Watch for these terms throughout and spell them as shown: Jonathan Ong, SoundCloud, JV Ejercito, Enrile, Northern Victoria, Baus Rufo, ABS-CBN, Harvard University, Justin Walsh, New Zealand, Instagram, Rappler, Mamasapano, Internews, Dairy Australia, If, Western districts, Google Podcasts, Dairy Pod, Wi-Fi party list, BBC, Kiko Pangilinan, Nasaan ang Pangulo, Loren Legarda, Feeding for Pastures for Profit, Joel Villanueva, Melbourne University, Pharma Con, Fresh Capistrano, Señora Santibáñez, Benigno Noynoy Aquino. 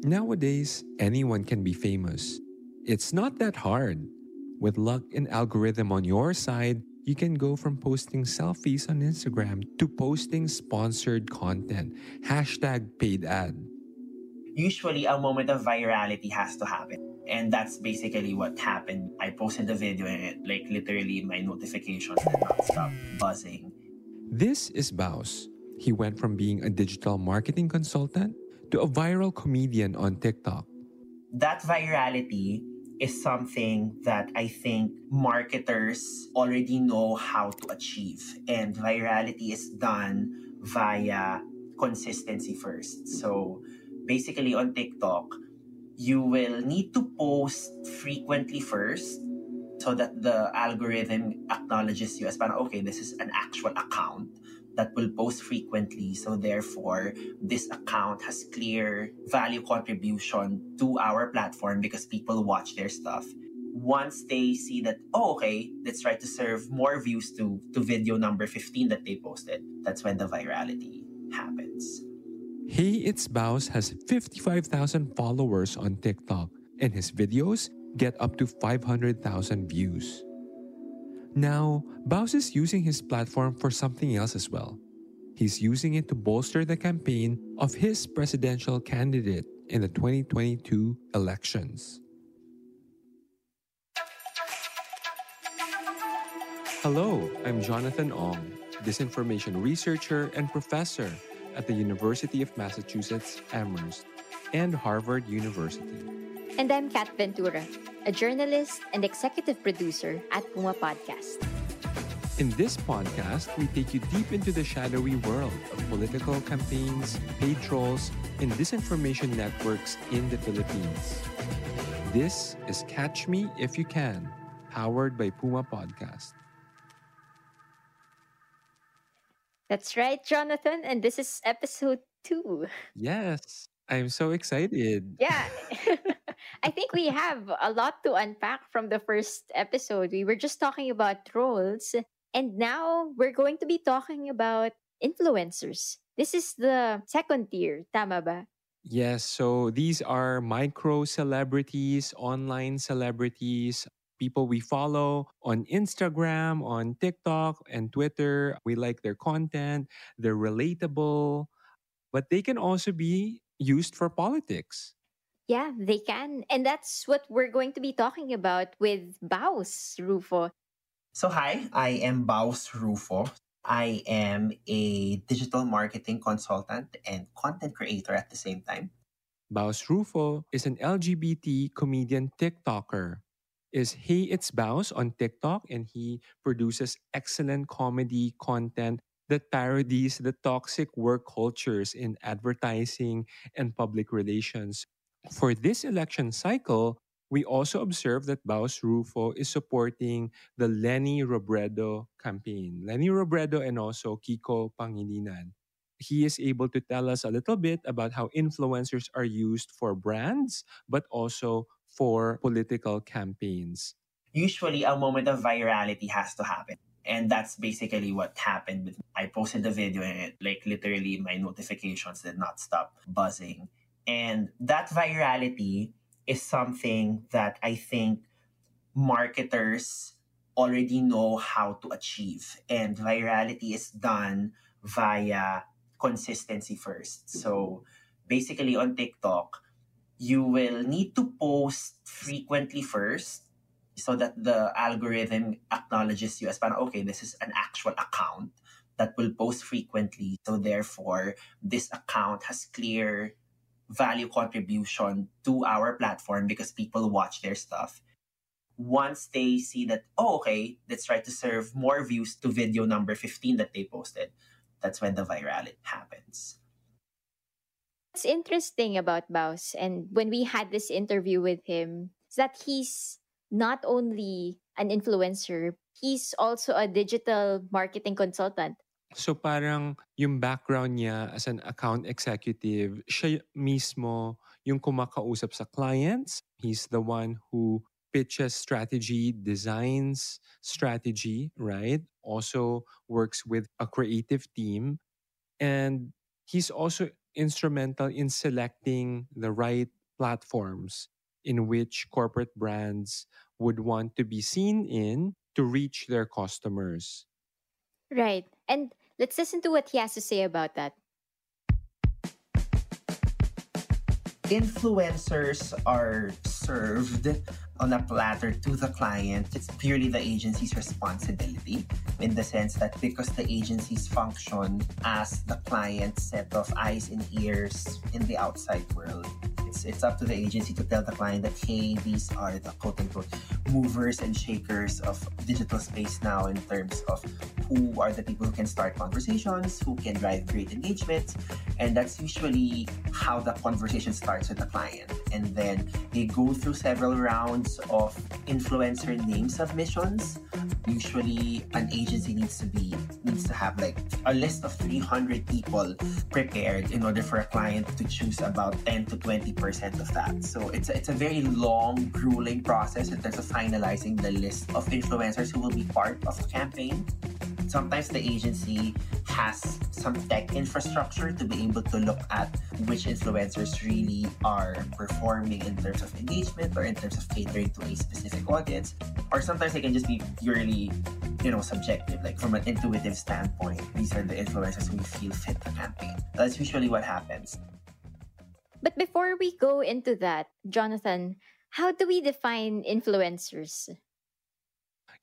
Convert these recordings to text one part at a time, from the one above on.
Nowadays, anyone can be famous. It's not that hard. With luck and algorithm on your side, you can go from posting selfies on Instagram to posting sponsored content. #paid ad. Usually, a moment of virality has to happen. And that's basically what happened. I posted the video and it, literally my notifications did not stop buzzing. This is Baus. He went from being a digital marketing consultant to a viral comedian on TikTok. That virality is something that I think marketers already know how to achieve. And virality is done via consistency first. So basically on TikTok, you will need to post frequently first so that the algorithm acknowledges you as, okay, this is an actual account that will post frequently, so therefore this account has clear value contribution to our platform because people watch their stuff. Once they see that, oh, okay, let's try to serve more views to video number 15 that they posted, that's when the virality happens. HeyItsBaus has 55,000 followers on TikTok, and his videos get up to 500,000 views. Now, Baus is using his platform for something else as well. He's using it to bolster the campaign of his presidential candidate in the 2022 elections. Hello, I'm Jonathan Ong, disinformation researcher and professor at the University of Massachusetts Amherst and Harvard University. And I'm Kat Ventura, a journalist and executive producer at Puma Podcast. In this podcast, we take you deep into the shadowy world of political campaigns, paid trolls, and disinformation networks in the Philippines. This is Catch Me If You Can, powered by Puma Podcast. That's right, Jonathan, and this is episode 2. Yes, I'm so excited. Yeah. I think we have a lot to unpack from the first episode. We were just talking about trolls, and now we're going to be talking about influencers. This is the second tier, tama ba? Yes, so these are micro-celebrities, online celebrities, people we follow on Instagram, on TikTok, and Twitter. We like their content, they're relatable, but they can also be used for politics. Yeah, they can. And that's what we're going to be talking about with Baus Rufo. So hi, I am Baus Rufo. I am a digital marketing consultant and content creator at the same time. Baus Rufo is an LGBT comedian TikToker. Is HeyItsBaus on TikTok, and he produces excellent comedy content that parodies the toxic work cultures in advertising and public relations. For this election cycle, we also observe that Baus Rufo is supporting the Leni Robredo campaign. Leni Robredo and also Kiko Pangilinan. He is able to tell us a little bit about how influencers are used for brands, but also for political campaigns. Usually, a moment of virality has to happen. And that's basically what happened. I posted the video and it, literally my notifications did not stop buzzing. And that virality is something that I think marketers already know how to achieve. And virality is done via consistency first. So basically on TikTok, you will need to post frequently first so that the algorithm acknowledges you as, okay, this is an actual account that will post frequently. So therefore, this account has clear value contribution to our platform because people watch their stuff. once they see that, oh, okay, let's try to serve more views to video number 15 that they posted, that's when the virality happens. What's interesting about Baus, and when we had this interview with him, is that he's not only an influencer, he's also a digital marketing consultant. So parang yung background niya as an account executive, siya mismo yung kumakausap sa clients. He's the one who pitches strategy, designs strategy, right? Also works with a creative team. And he's also instrumental in selecting the right platforms in which corporate brands would want to be seen in to reach their customers. Right. And let's listen to what he has to say about that. Influencers are served on a platter to the client. It's purely the agency's responsibility, in the sense that because the agencies function as the client's set of eyes and ears in the outside world, it's up to the agency to tell the client that, hey, these are the quote-unquote movers and shakers of digital space now in terms of who are the people who can start conversations, who can drive great engagement. And that's usually how the conversation starts with the client. And then they go through several rounds of influencer name submissions. Usually an agency needs to have like a list of 300 people prepared in order for a client to choose about 10 to 20% of that. So it's a very long, grueling process in terms of finalizing the list of influencers who will be part of the campaign. Sometimes the agency has some tech infrastructure to be able to look at which influencers really are performing in terms of engagement or in terms of catering to a specific audience. Or sometimes they can just be purely, subjective. Like from an intuitive standpoint, these are the influencers who feel fit the campaign. That's usually what happens. But before we go into that, Jonathan, how do we define influencers?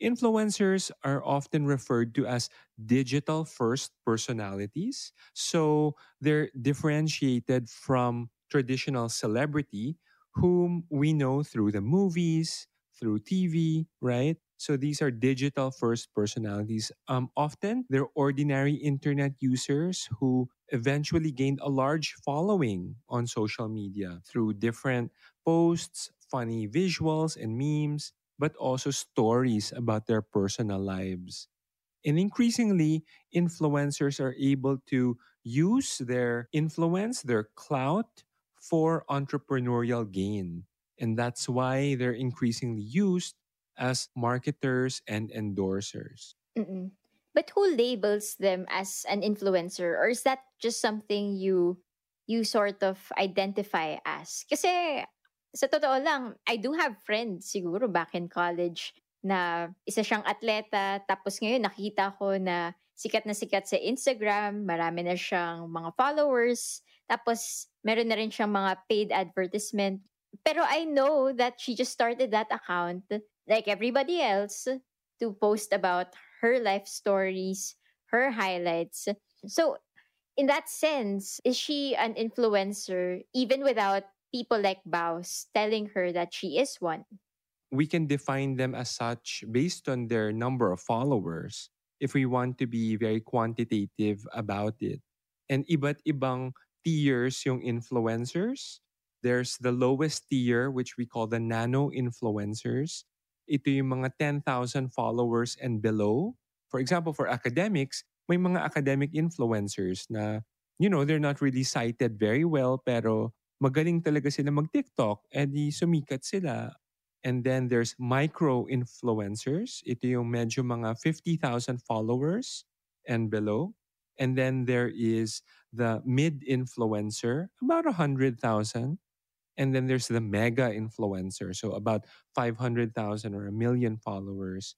Influencers are often referred to as digital-first personalities. So they're differentiated from traditional celebrity, whom we know through the movies, through TV, right? So these are digital-first personalities. Often, they're ordinary internet users who eventually gained a large following on social media through different posts, funny visuals and memes, but also stories about their personal lives. And increasingly, influencers are able to use their influence, their clout, for entrepreneurial gain. And that's why they're increasingly used as marketers and endorsers. Mm-mm. But who labels them as an influencer? Or is that just something you sort of identify as? Kasi sa totoo lang, I do have friends siguro back in college na isa siyang atleta, tapos ngayon nakita ko na sikat sa Instagram, marami na siyang mga followers, tapos meron na rin siyang mga paid advertisement. Pero I know that she just started that account, like everybody else, to post about her life stories, her highlights. So, in that sense, is she an influencer even without people like Baus telling her that she is one? We can define them as such based on their number of followers if we want to be very quantitative about it. And iba't ibang tiers yung influencers. There's the lowest tier, which we call the nano influencers. Ito yung mga 10,000 followers and below. For example, for academics, may mga academic influencers na, they're not really cited very well, pero magaling talaga sila mag-TikTok, edi sumikat sila. And then there's micro-influencers. Ito yung medyo mga 50,000 followers and below. And then there is the mid-influencer, about 100,000. And then there's the mega-influencer, so about 500,000 or 1 million followers.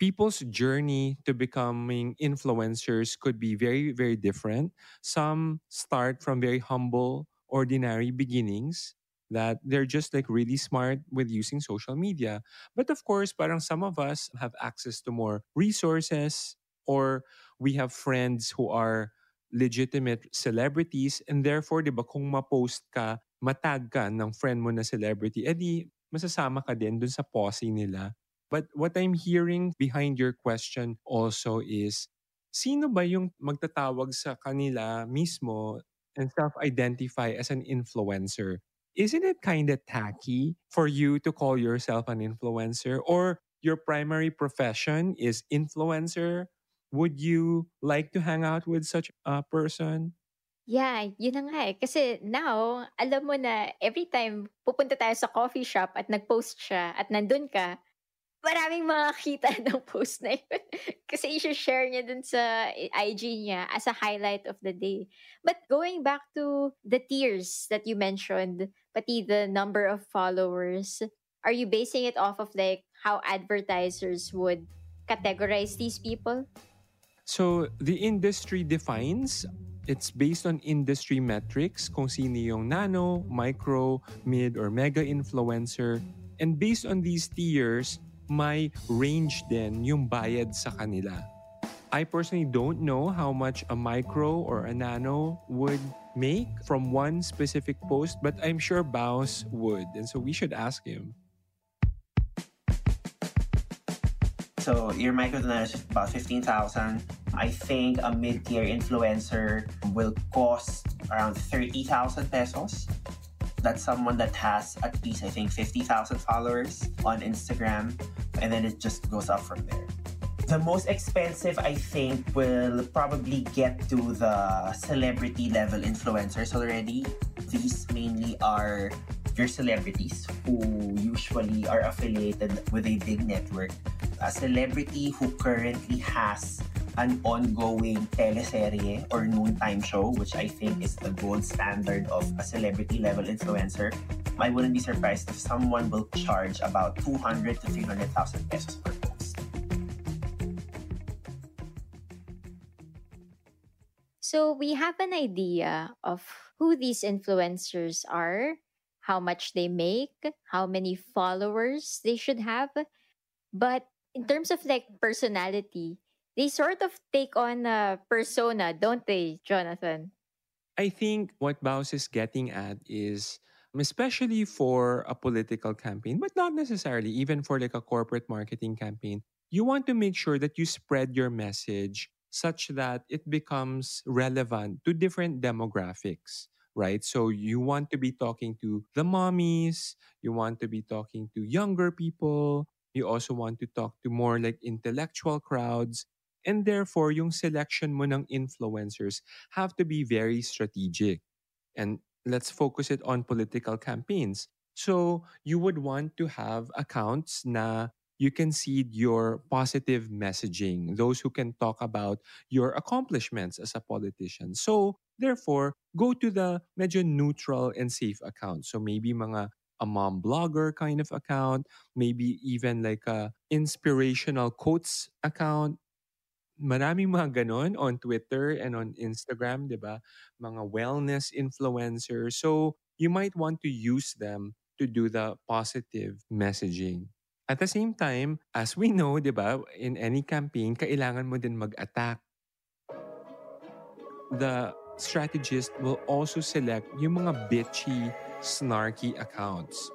People's journey to becoming influencers could be very, very different. Some start from very humble, ordinary beginnings that they're just like really smart with using social media. But of course, parang some of us have access to more resources, or we have friends who are legitimate celebrities, and therefore, diba kung ma-post ka, matag ka ng friend mo na celebrity, edi masasama ka din dun sa posse nila. But what I'm hearing behind your question also is, sino ba yung magtatawag sa kanila mismo and self-identify as an influencer? Isn't it kind of tacky for you to call yourself an influencer? Or your primary profession is influencer? Would you like to hang out with such a person? Yeah, yun na nga eh. Kasi now, alam mo na every time pupunta tayo sa coffee shop at nag-post siya at nandun ka, maraming makakita ng post na yun. Kasi i-share niya dun sa IG niya as a highlight of the day. But going back to the tiers that you mentioned, pati the number of followers, are you basing it off of like how advertisers would categorize these people? So the industry defines... It's based on industry metrics, kung sino yung nano, micro, mid, or mega influencer. And based on these tiers, may range din yung bayad sa kanila. I personally don't know how much a micro or a nano would make from one specific post, but I'm sure Baus would. And so we should ask him. So your micro to nano is about 15,000. I think a mid-tier influencer will cost around 30,000 pesos. That's someone that has at least, I think, 50,000 followers on Instagram. And then it just goes up from there. The most expensive, I think, will probably get to the celebrity-level influencers already. These mainly are your celebrities who usually are affiliated with a big network. A celebrity who currently has an ongoing teleserye or noontime show, which I think is the gold standard of a celebrity-level influencer. I wouldn't be surprised if someone will charge about 200,000 to 300,000 pesos per post. So we have an idea of who these influencers are, how much they make, how many followers they should have. But in terms of like personality, they sort of take on a persona, don't they, Jonathan? I think what Baus is getting at is, especially for a political campaign, but not necessarily, even for like a corporate marketing campaign, you want to make sure that you spread your message such that it becomes relevant to different demographics, right? So you want to be talking to the mommies, you want to be talking to younger people, you also want to talk to more like intellectual crowds. And therefore, yung selection mo ng influencers have to be very strategic. And let's focus it on political campaigns. So you would want to have accounts na you can seed your positive messaging, those who can talk about your accomplishments as a politician. So therefore, go to the medyo neutral and safe accounts. So maybe mga a mom blogger kind of account, maybe even like a inspirational quotes account. Maraming mga ganon on Twitter and on Instagram, di ba? Mga wellness influencers. So you might want to use them to do the positive messaging. At the same time, as we know, di ba, in any campaign, kailangan mo din mag-attack. The strategist will also select yung mga bitchy, snarky accounts.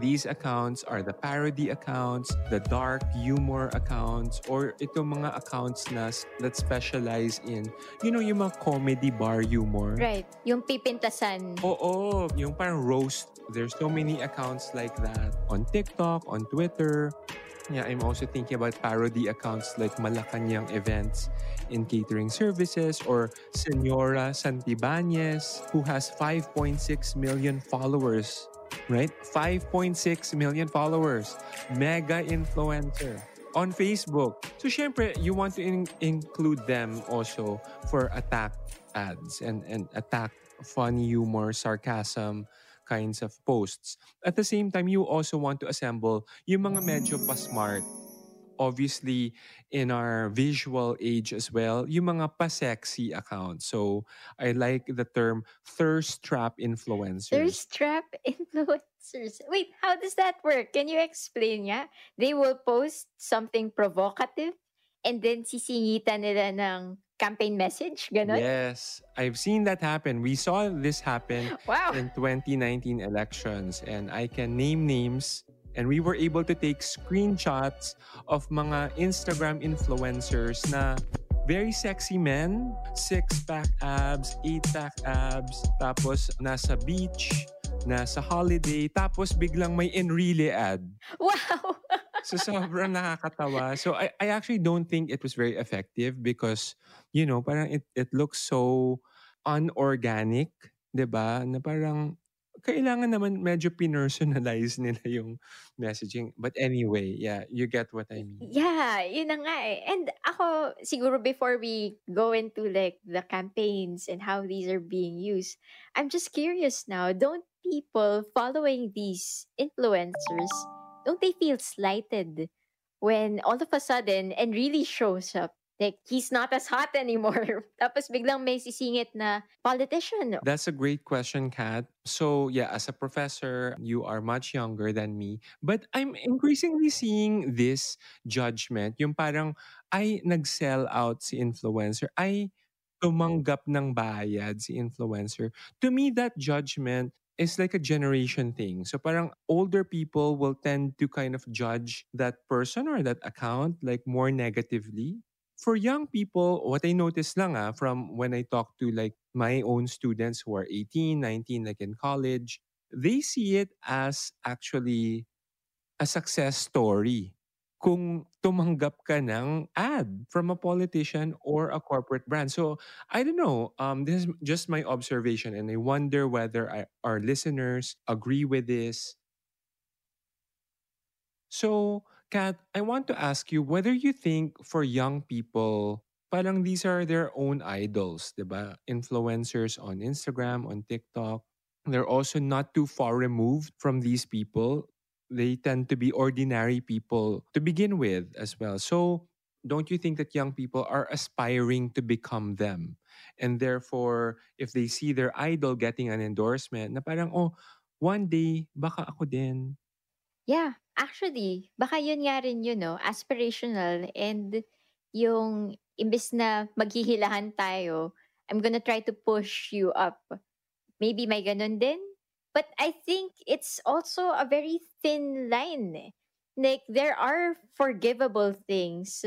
These accounts are the parody accounts, the dark humor accounts, or itong mga accounts na that specialize in, you know, yung mga comedy bar humor. Right. Yung pipintasan. Oo. Yung parang roast. There's so many accounts like that on TikTok, on Twitter. Yeah, I'm also thinking about parody accounts like Malacañang Events in Catering Services or Señora Santibáñez, who has 5.6 million followers. Right? 5.6 million followers. Mega influencer on Facebook. So, syempre, you want to include them also for attack ads and attack funny humor, sarcasm kinds of posts. At the same time, you also want to assemble yung mga medyo pa-smart. Obviously, in our visual age as well, yung mga pa-sexy accounts. So, I like the term thirst trap influencers. Thirst trap influencers. Wait, how does that work? Can you explain niya? They will post something provocative and then sisingitan nila ng campaign message? Ganun? Yes. I've seen that happen. We saw this happen in 2019 elections. And I can name names. And we were able to take screenshots of mga Instagram influencers na very sexy men, 6-pack abs, 8-pack abs, tapos nasa beach, nasa holiday, tapos biglang may Enrile ad. Wow! So sobrang nakakatawa. So I actually don't think it was very effective because, you know, parang it looks so unorganic, diba? Na parang kailangan naman medyo pinersonalize nila yung messaging. But anyway, yeah, you get what I mean. Yeah, yun na nga eh. And ako, siguro before we go into like the campaigns and how these are being used, I'm just curious now, don't people following these influencers, don't they feel slighted when all of a sudden and really shows up? Like, he's not as hot anymore. Tapos biglang may sisingit na politician. That's a great question, Kat. So, yeah, as a professor, you are much younger than me. But I'm increasingly seeing this judgment. Yung parang, ay, nag-sell out si influencer. Ay, tumanggap ng bayad si influencer. To me, that judgment is like a generation thing. So parang older people will tend to kind of judge that person or that account like more negatively. For young people, what I noticed lang from when I talk to like my own students who are 18, 19, like in college, they see it as actually a success story. Kung tumanggap ka ng ad from a politician or a corporate brand. So, I don't know. This is just my observation and I wonder whether our listeners agree with this. So, Kat, I want to ask you whether you think for young people, parang these are their own idols, diba? Influencers on Instagram, on TikTok. They're also not too far removed from these people. They tend to be ordinary people to begin with as well. So don't you think that young people are aspiring to become them? And therefore, if they see their idol getting an endorsement, na parang, oh, one day, baka ako din. Yeah. Actually, baka yun nga rin yun, no? Aspirational and yung imbes na maghihilahan tayo, I'm gonna try to push you up. Maybe may ganun din. But I think it's also a very thin line. Like, there are forgivable things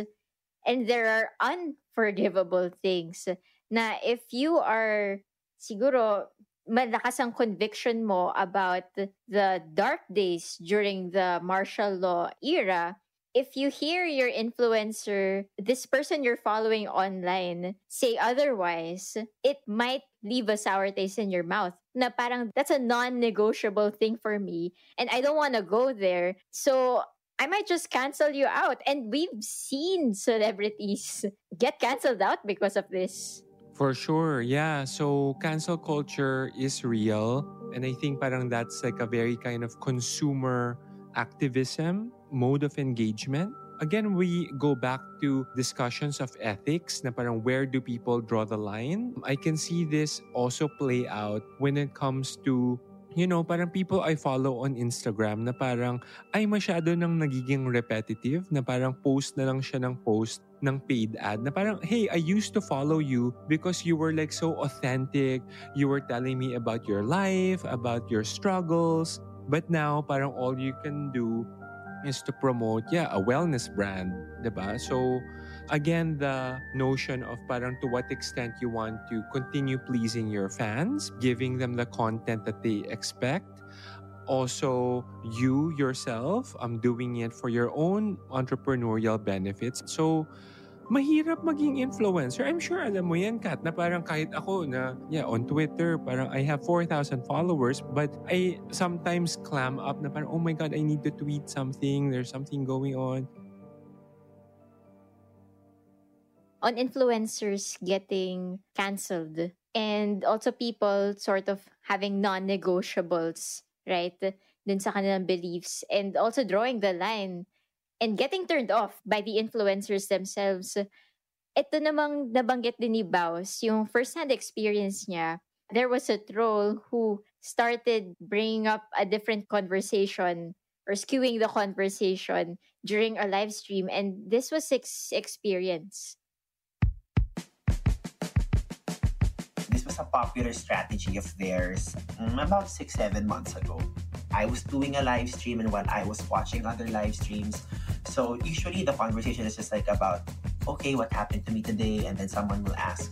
and there are unforgivable things na if you are, siguro, malakas ang conviction mo about the dark days during the martial law era, if you hear your influencer, this person you're following online, say otherwise, it might leave a sour taste in your mouth. Na parang, that's a non-negotiable thing for me and I don't want to go there. So, I might just cancel you out. And we've seen celebrities get canceled out because of this. For sure, yeah. So cancel culture is real. And I think parang that's like a very kind of consumer activism mode of engagement. Again, we go back to discussions of ethics na parang where do people draw the line? I can see this also play out when it comes to, you know, parang people I follow on Instagram na parang ay masyado nang nagiging repetitive na parang post na lang siya ng post ng paid ad na parang, hey, I used to follow you because you were like so authentic. You were telling me about your life, about your struggles. But now, parang all you can do is to promote, yeah, a wellness brand, diba? So, again, the notion of parang to what extent you want to continue pleasing your fans, giving them the content that they expect. Also, you yourself, doing it for your own entrepreneurial benefits. So, mahirap maging influencer. I'm sure alam mo yan, Kat, na parang kahit ako na, yeah, on Twitter, parang I have 4,000 followers, but I sometimes clam up na parang, oh my God, I need to tweet something. There's something going on. On influencers getting canceled and also people sort of having non-negotiables. Right? Dun sa kanilang beliefs. And also drawing the line and getting turned off by the influencers themselves. Ito namang nabanggit din ni Baus, yung first-hand experience niya. There was a troll who started bringing up a different conversation or skewing the conversation during a live stream. And this was his experience. was a popular strategy of theirs about 6-7 months ago. I was doing a live stream, and while I was watching other live streams, so usually the conversation is just like about, okay, what happened to me today? And then someone will ask,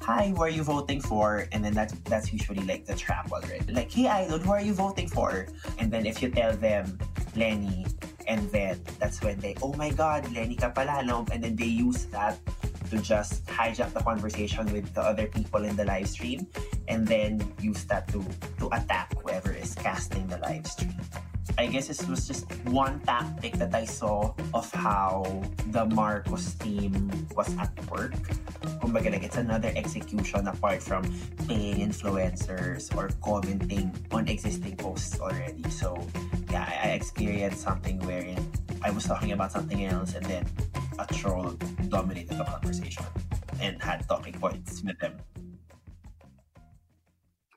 hi, who are you voting for? And then that's usually like the trap already. Like, hey, idol, who are you voting for? And then if you tell them, Leni, and then that's when they, oh my God, Leni ka pala, no? And then they use that to just hijack the conversation with the other people in the live stream, and then use that to attack whoever is casting the live stream. I guess this was just one tactic that I saw of how the Marcos team was at work. Kumbaga, like, it's another execution apart from paying influencers or commenting on existing posts already. So yeah, I experienced something wherein I was talking about something else, and then a troll dominated the conversation and had talking points with them.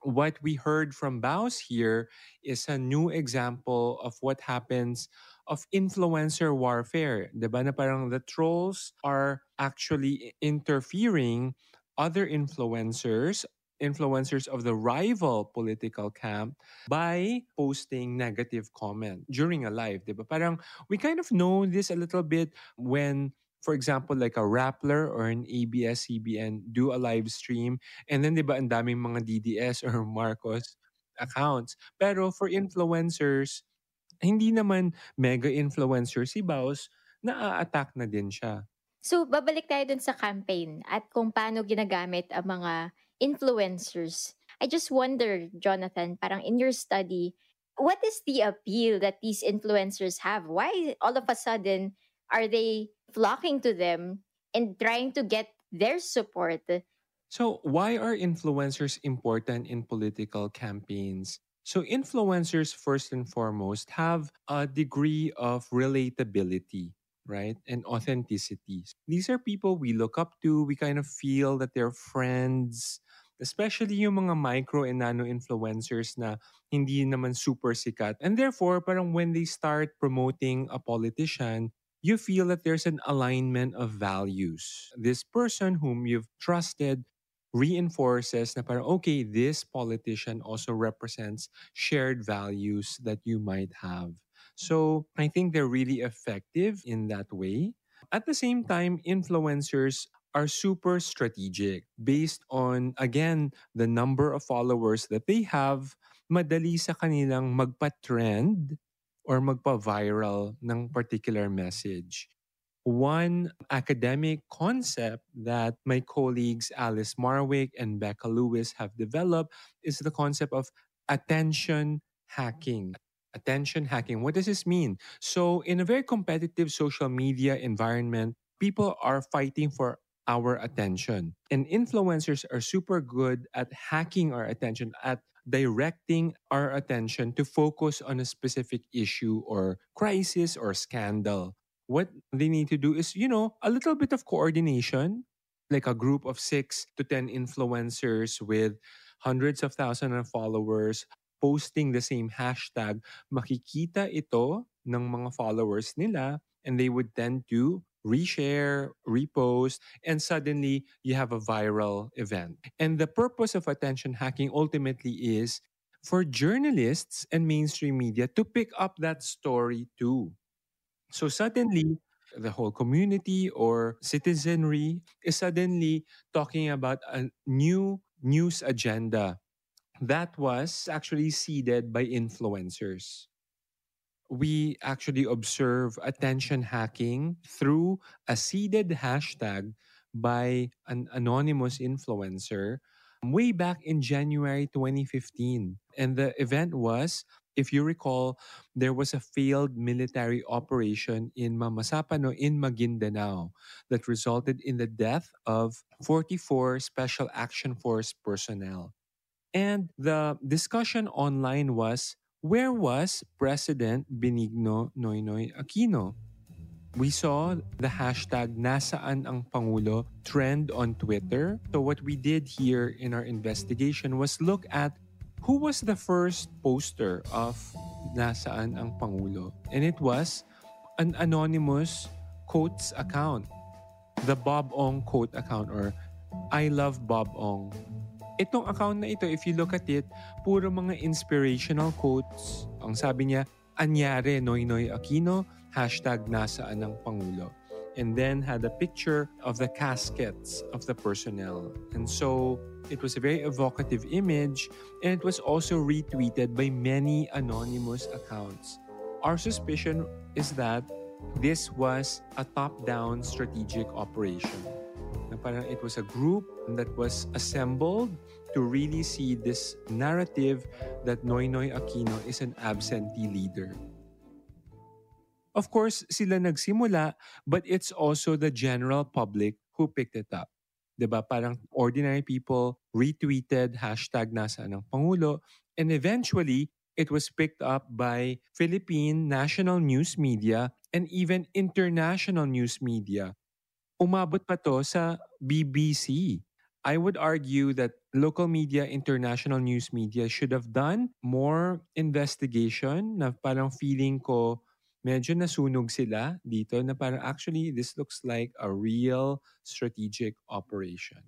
What we heard from Baus here is a new example of what happens of influencer warfare. Diba na parang the trolls are actually interfering other influencers of the rival political camp by posting negative comment during a live, diba? Parang we kind of know this a little bit when, for example, like a Rappler or an ABS-CBN do a live stream, and then diba ang daming mga DDS or Marcos accounts. Pero for influencers, hindi naman mega influencer si Baus, na-attack na din siya. So babalik tayo dun sa campaign at kung paano ginagamit ang mga influencers. I just wonder, Jonathan, parang in your study, what is the appeal that these influencers have? Why all of a sudden are they flocking to them and trying to get their support? So why are influencers important in political campaigns? So influencers, first and foremost, have a degree of relatability, right? And authenticity. These are people we look up to. We kind of feel that they're friends, especially yung mga micro and nano influencers na hindi naman super sikat. And therefore, parang when they start promoting a politician, you feel that there's an alignment of values. This person whom you've trusted reinforces na parang, okay, this politician also represents shared values that you might have. So I think they're really effective in that way. At the same time, influencers are super strategic based on, again, the number of followers that they have. Madali sa kanilang magpa-trend or magpa-viral ng particular message. One academic concept that my colleagues Alice Marwick and Becca Lewis have developed is the concept of attention hacking. Attention hacking. What does this mean? So in a very competitive social media environment, people are fighting for our attention. And influencers are super good at hacking our attention, at directing our attention to focus on a specific issue or crisis or scandal. What they need to do is, you know, a little bit of coordination, like a group of 6 to 10 influencers with hundreds of thousands of followers, posting the same hashtag, makikita ito ng mga followers nila, and they would tend to reshare, repost, and suddenly you have a viral event. And the purpose of attention hacking ultimately is for journalists and mainstream media to pick up that story too. So suddenly, the whole community or citizenry is suddenly talking about a new news agenda that was actually seeded by influencers. We actually observe attention hacking through a seeded hashtag by an anonymous influencer way back in January 2015. And the event was, if you recall, there was a failed military operation in Mamasapano in Maguindanao that resulted in the death of 44 Special Action Force personnel. And the discussion online was, where was President Benigno Noynoy Aquino? We saw the hashtag Nasaan ang Pangulo trend on Twitter. So what we did here in our investigation was look at who was the first poster of Nasaan ang Pangulo. And it was an anonymous quotes account, the Bob Ong quote account or I love Bob Ong. Itong account na ito, if you look at it, puro mga inspirational quotes. Ang sabi niya, anyare Noynoy Aquino, hashtag nasaan ang Pangulo. And then had a picture of the caskets of the personnel. And so it was a very evocative image, and it was also retweeted by many anonymous accounts. Our suspicion is that this was a top-down strategic operation. It was a group that was assembled to really see this narrative that Noynoy Aquino is an absentee leader. Of course, sila nagsimula, but it's also the general public who picked it up. Diba? Parang ordinary people retweeted hashtag nasaan ang Pangulo, and eventually, it was picked up by Philippine national news media and even international news media. Umabot pa to sa BBC. I would argue that local media, international news media should have done more investigation, na parang feeling ko medyo nasunog sila dito, na parang actually this looks like a real strategic operation.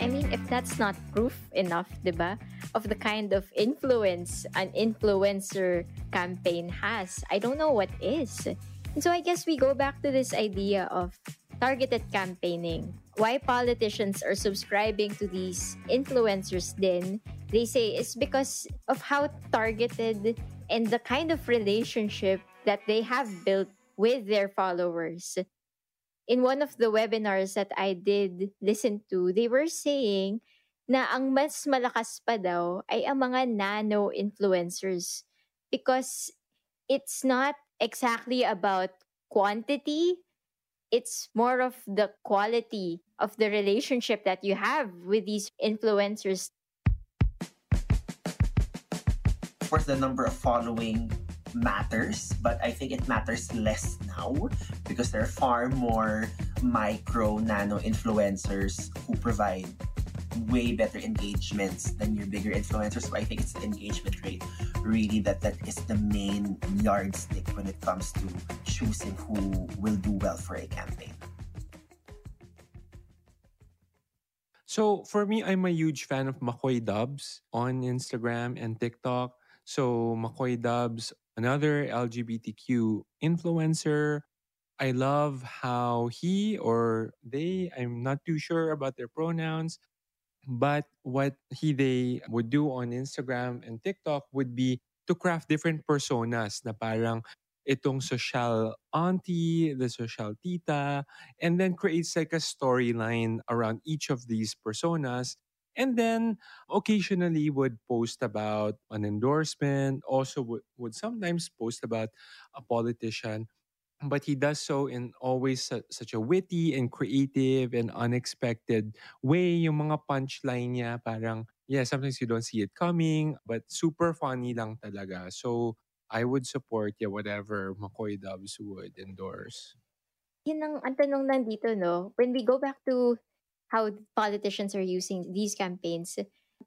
I mean, if that's not proof enough, diba? Of the kind of influence an influencer campaign has, I don't know what is. And so I guess we go back to this idea of targeted campaigning. Why politicians are subscribing to these influencers then, they say, is because of how targeted and the kind of relationship that they have built with their followers. In one of the webinars that I did listen to, they were saying na ang mas malakas pa daw ay ang mga nano-influencers because it's not exactly about quantity, it's more of the quality of the relationship that you have with these influencers. Of course, the number of following matters, but I think it matters less now because there are far more micro-nano-influencers who provide way better engagements than your bigger influencers. So I think it's the engagement rate really that is the main yardstick when it comes to choosing who will do well for a campaign. So for me, I'm a huge fan of Macoy Dubs on Instagram and TikTok. So Macoy Dubs, another LGBTQ influencer. I love how he or they, I'm not too sure about their pronouns, but what they would do on Instagram and TikTok would be to craft different personas na parang itong social auntie, the social tita, and then creates like a storyline around each of these personas. And then occasionally would post about an endorsement, also would sometimes post about a politician. But he does so in always such a witty and creative and unexpected way. Yung mga punchline niya, parang, yeah, sometimes you don't see it coming, but super funny lang talaga. So I would support whatever Macoy Dubs would endorse. Yun ang tanong nandito, no? When we go back to how politicians are using these campaigns,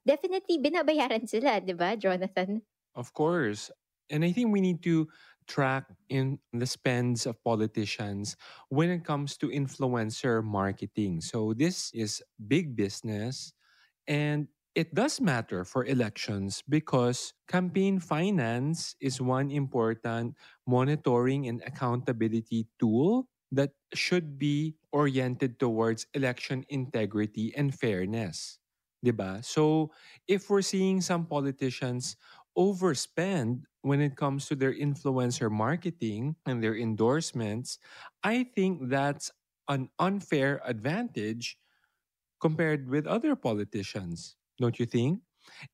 definitely binabayaran sila, di ba, Jonathan? Of course. And I think we need to track in the spends of politicians when it comes to influencer marketing. So this is big business, and it does matter for elections because campaign finance is one important monitoring and accountability tool that should be oriented towards election integrity and fairness. Diba? So if we're seeing some politicians overspend when it comes to their influencer marketing and their endorsements, I think that's an unfair advantage compared with other politicians, don't you think?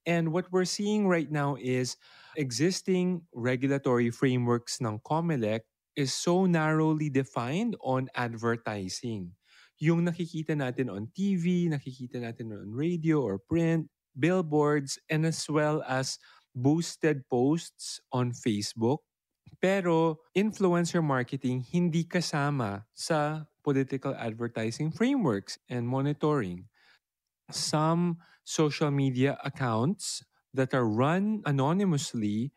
And what we're seeing right now is existing regulatory frameworks ng Comelec is so narrowly defined on advertising. Yung nakikita natin on TV, nakikita natin on radio or print, billboards, and as well as boosted posts on Facebook. Pero influencer marketing hindi kasama sa political advertising frameworks and monitoring. Some social media accounts that are run anonymously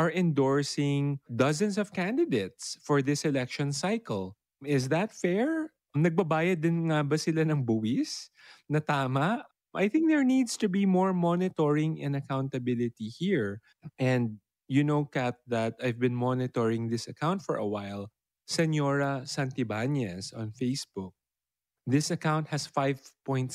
are endorsing dozens of candidates for this election cycle. Is that fair? Nagbabayad din nga ba sila ng buwis na tama? I think there needs to be more monitoring and accountability here. And you know, Kat, that I've been monitoring this account for a while, Señora Santibáñez on Facebook. This account has 5.6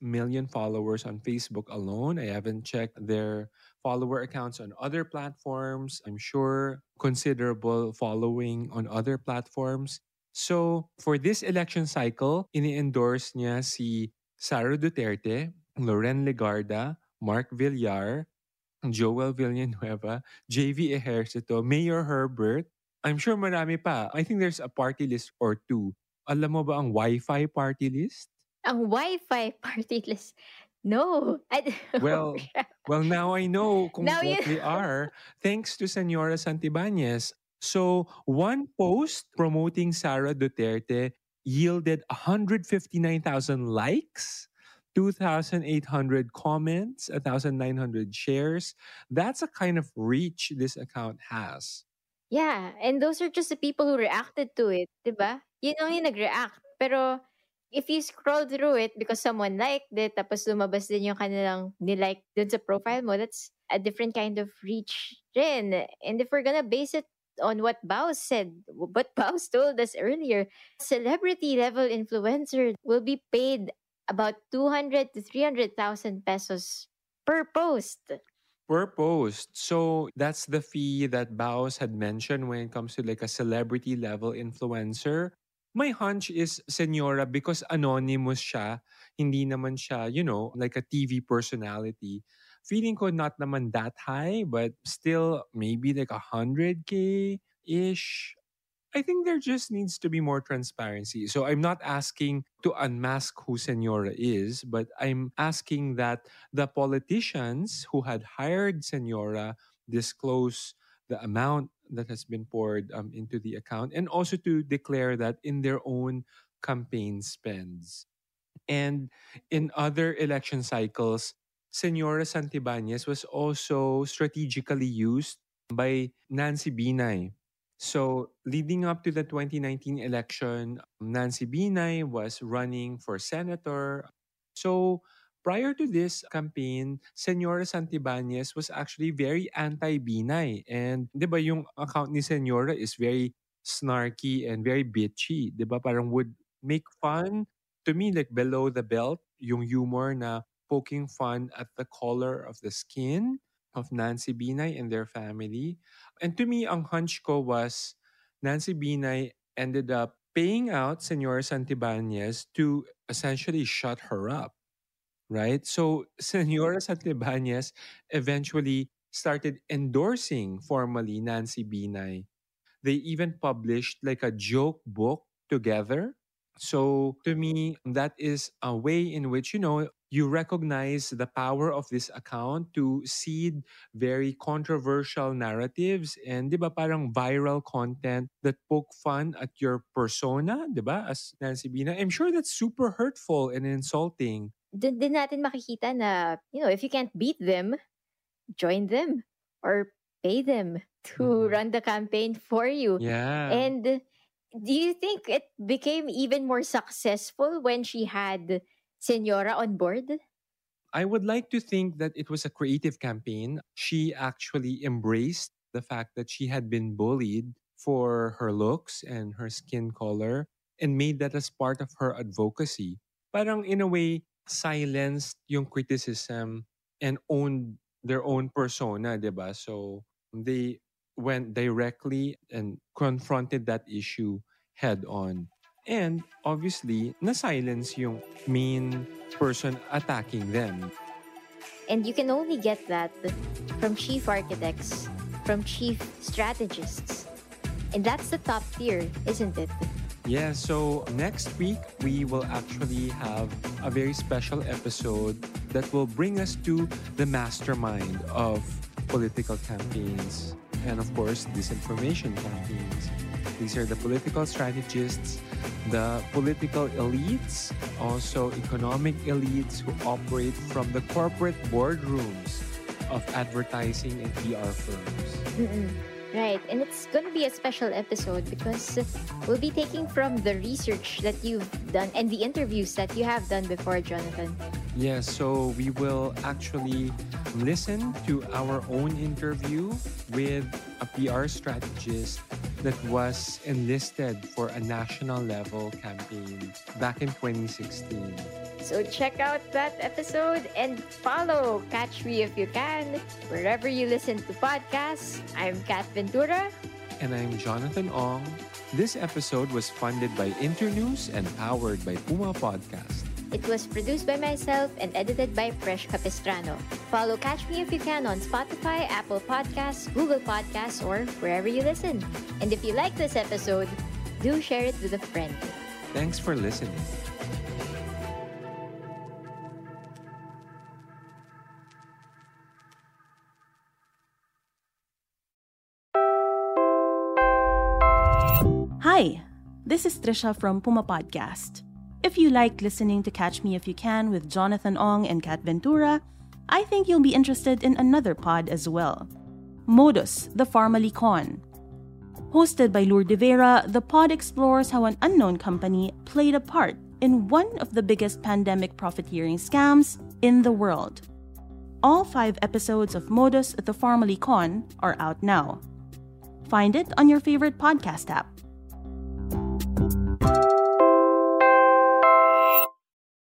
million followers on Facebook alone. I haven't checked their follower accounts on other platforms. I'm sure considerable following on other platforms. So for this election cycle, ini-endorse niya si Sarah Duterte, Loren Legarda, Mark Villar, Joel Villanueva, JV Ejercito, Mayor Herbert. I'm sure marami pa. I think there's a party list or two. Alam mo ba ang Wi-Fi party list? Ang Wi-Fi party list? No. Well, now I know kung now what they are thanks to Señora Santibáñez. So, one post promoting Sarah Duterte yielded 159,000 likes, 2,800 comments, 1,900 shares. That's a kind of reach this account has. Yeah, and those are just the people who reacted to it, diba? Yun ang yung nag-react. Pero if you scroll through it because someone liked it, tapos lumabas din yung kanilang nilike dun sa profile mo, that's a different kind of reach rin. And if we're gonna base it on what Baus said, what Baus told us earlier, celebrity-level influencer will be paid about 200 to 300,000 pesos per post. Per post. So that's the fee that Baus had mentioned when it comes to like a celebrity-level influencer. My hunch is, Señora, because anonymous siya, hindi naman siya, you know, like a TV personality. Feeling ko not naman that high, but still maybe like 100K-ish. I think there just needs to be more transparency. So I'm not asking to unmask who Señora is, but I'm asking that the politicians who had hired Señora disclose the amount that has been poured into the account, and also to declare that in their own campaign spends. And in other election cycles, Señora Santibáñez was also strategically used by Nancy Binay. So, leading up to the 2019 election, Nancy Binay was running for senator. So, prior to this campaign, Señora Santibáñez was actually very anti-Binay. And, di ba, yung account ni Señora is very snarky and very bitchy. Di ba, parang would make fun, to me, like below the belt, yung humor na poking fun at the color of the skin of Nancy Binay and their family. And to me, ang hunch ko was Nancy Binay ended up paying out Señora Santibáñez to essentially shut her up, right? So Señora Santibáñez eventually started endorsing formally Nancy Binay. They even published like a joke book together. So to me, that is a way in which, you know, you recognize the power of this account to seed very controversial narratives and, di ba, parang viral content that poke fun at your persona, di ba, as Nancy Binay. I'm sure that's super hurtful and insulting. Din natin makikita na, you know, if you can't beat them, join them or pay them to run the campaign for you. Yeah. And do you think it became even more successful when she had Señora on board? I would like to think that it was a creative campaign. She actually embraced the fact that she had been bullied for her looks and her skin color and made that as part of her advocacy. Parang in a way, silenced yung criticism and owned their own persona, diba? So they went directly and confronted that issue head-on. And obviously, na-silence yung main person attacking them. And you can only get that from chief architects, from chief strategists. And that's the top tier, isn't it? Yeah, so next week, we will actually have a very special episode that will bring us to the mastermind of political campaigns. And of course, disinformation campaigns. These are the political strategists, the political elites, also economic elites who operate from the corporate boardrooms of advertising and PR firms. Mm-mm. Right, and it's going to be a special episode because we'll be taking from the research that you've done and the interviews that you have done before, Jonathan. Yes, yeah, so we will actually listen to our own interview with a PR strategist that was enlisted for a national level campaign back in 2016. So check out that episode and follow Catch Me If You Can wherever you listen to podcasts. I'm Kat Ventura. And I'm Jonathan Ong. This episode was funded by Internews and powered by Puma Podcast. It was produced by myself and edited by Fresh Capistrano. Follow Catch Me If You Can on Spotify, Apple Podcasts, Google Podcasts, or wherever you listen. And if you like this episode, do share it with a friend. Thanks for listening. Hi, this is Trisha from Puma Podcast. If you like listening to Catch Me If You Can with Jonathan Ong and Kat Ventura, I think you'll be interested in another pod as well. Modus, the Pharma Con. Hosted by Lourdes de Vera, the pod explores how an unknown company played a part in one of the biggest pandemic profiteering scams in the world. All 5 episodes of Modus, the Pharma Con are out now. Find it on your favorite podcast app.